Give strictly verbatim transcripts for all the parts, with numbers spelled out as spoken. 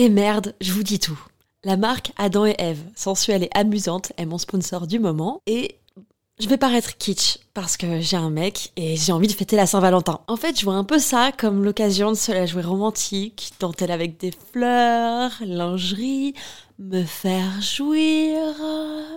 Et merde, je vous dis tout. La marque Adam et Ève, sensuelle et amusante, est mon sponsor du moment et je vais paraître kitsch parce que j'ai un mec et j'ai envie de fêter la Saint-Valentin. En fait, je vois un peu ça comme l'occasion de se la jouer romantique, dentelle avec des fleurs, lingerie, me faire jouir.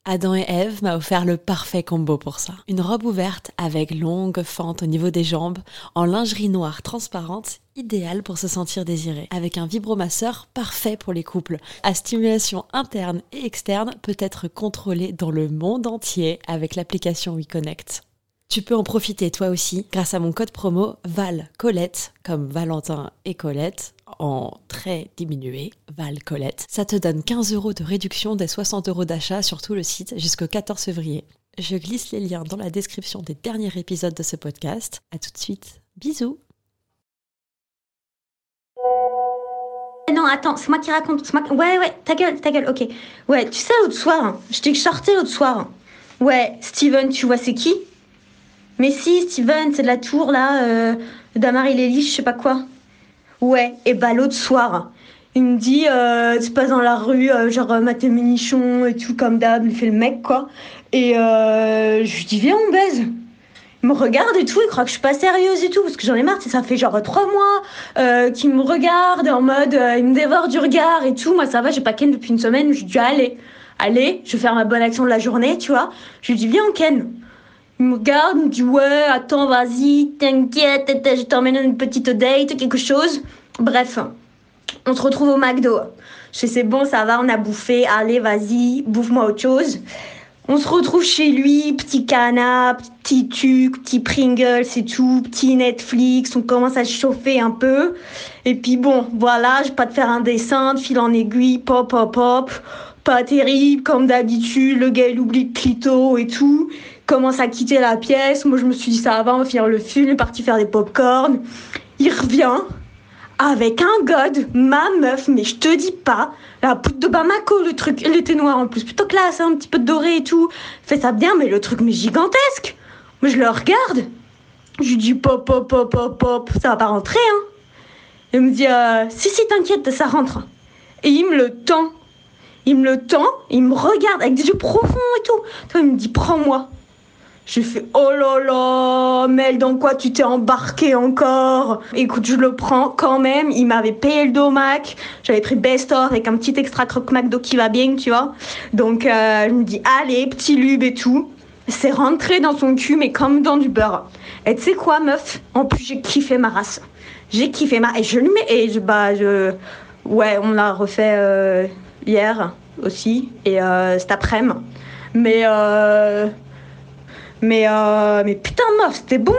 Adam et Ève m'a offert le parfait combo pour ça. Une robe ouverte avec longue fente au niveau des jambes, en lingerie noire transparente, idéale pour se sentir désiré, avec un vibromasseur parfait pour les couples, à stimulation interne et externe peut être contrôlée dans le monde entier avec l'application WeConnect. Tu peux en profiter toi aussi grâce à mon code promo VALCOLETTE, comme Valentin et Colette, en très diminué, VALCOLETTE. Ça te donne quinze euros de réduction des soixante euros d'achat sur tout le site jusqu'au quatorze février. Je glisse les liens dans la description des derniers épisodes de ce podcast. À tout de suite, bisous. Non, attends, c'est moi qui raconte, c'est moi qui... Ouais, ouais, ta gueule, ta gueule, ok. Ouais, tu sais, l'autre soir, hein, je t'ai sorti l'autre soir. Hein. Ouais, Steven, tu vois c'est qui ? Mais si, Steven, c'est de la tour, là, euh, Damar et Lélie, je sais pas quoi. Ouais, et bah l'autre soir, hein, il me dit, euh, tu passes dans la rue, euh, genre, maté minichon et tout, comme d'hab, il fait le mec, quoi. Et euh, je lui dis, viens, on baise. Il me regarde et tout, il croit que je suis pas sérieuse et tout, parce que j'en ai marre, ça fait genre trois mois euh, qu'il me regarde en mode, euh, il me dévore du regard et tout. Moi, ça va, j'ai pas ken depuis une semaine, je lui dis, allez, allez, je vais faire ma bonne action de la journée, tu vois. Je lui dis, viens, on ken. Il me regarde, il me dit, ouais, attends, vas-y, t'inquiète, je t'emmène une petite date, quelque chose. Bref, on se retrouve au McDo. Je sais, c'est bon, ça va, on a bouffé, allez, vas-y, bouffe-moi autre chose. On se retrouve chez lui, petit canap, petit tuc, petit Pringles et tout, petit Netflix, on commence à chauffer un peu. Et puis bon, voilà, je vais pas te faire un dessin, de fil en aiguille, pop, pop, pop, pas terrible, comme d'habitude, le gars il oublie le clito et tout, commence à quitter la pièce. Moi je me suis dit ça va, on va finir le film, il est parti faire des pop-corn. Il revient avec un god, ma meuf, mais je te dis pas, la poudre de Bamako, le truc, elle était noire en plus, plutôt classe, un petit peu doré et tout, fait ça bien, mais le truc, mais gigantesque. Moi, je le regarde, je lui dis pop, pop, pop, pop, pop, ça va pas rentrer, hein. Il me dit, euh, si, si, t'inquiète, ça rentre. Et il me le tend, il me le tend, il me regarde avec des yeux profonds et tout. Toi, il me dit, prends-moi. J'ai fait « Oh là là, Mel, dans quoi tu t'es embarqué encore ?» Écoute, je le prends quand même. Il m'avait payé le dos Mac. J'avais pris Bestor avec un petit extra croque McDo qui va bien, tu vois. Donc, euh, je me dis « Allez, petit lube et tout. » C'est rentré dans son cul, mais comme dans du beurre. Et tu sais quoi, meuf ? En plus, j'ai kiffé ma race. J'ai kiffé ma... Et je lui mets... Et je, bah, je... Ouais, on l'a refait euh, hier aussi et euh, cet après-midi. Mais... Euh... Mais, euh, mais putain meuf, c'était bon!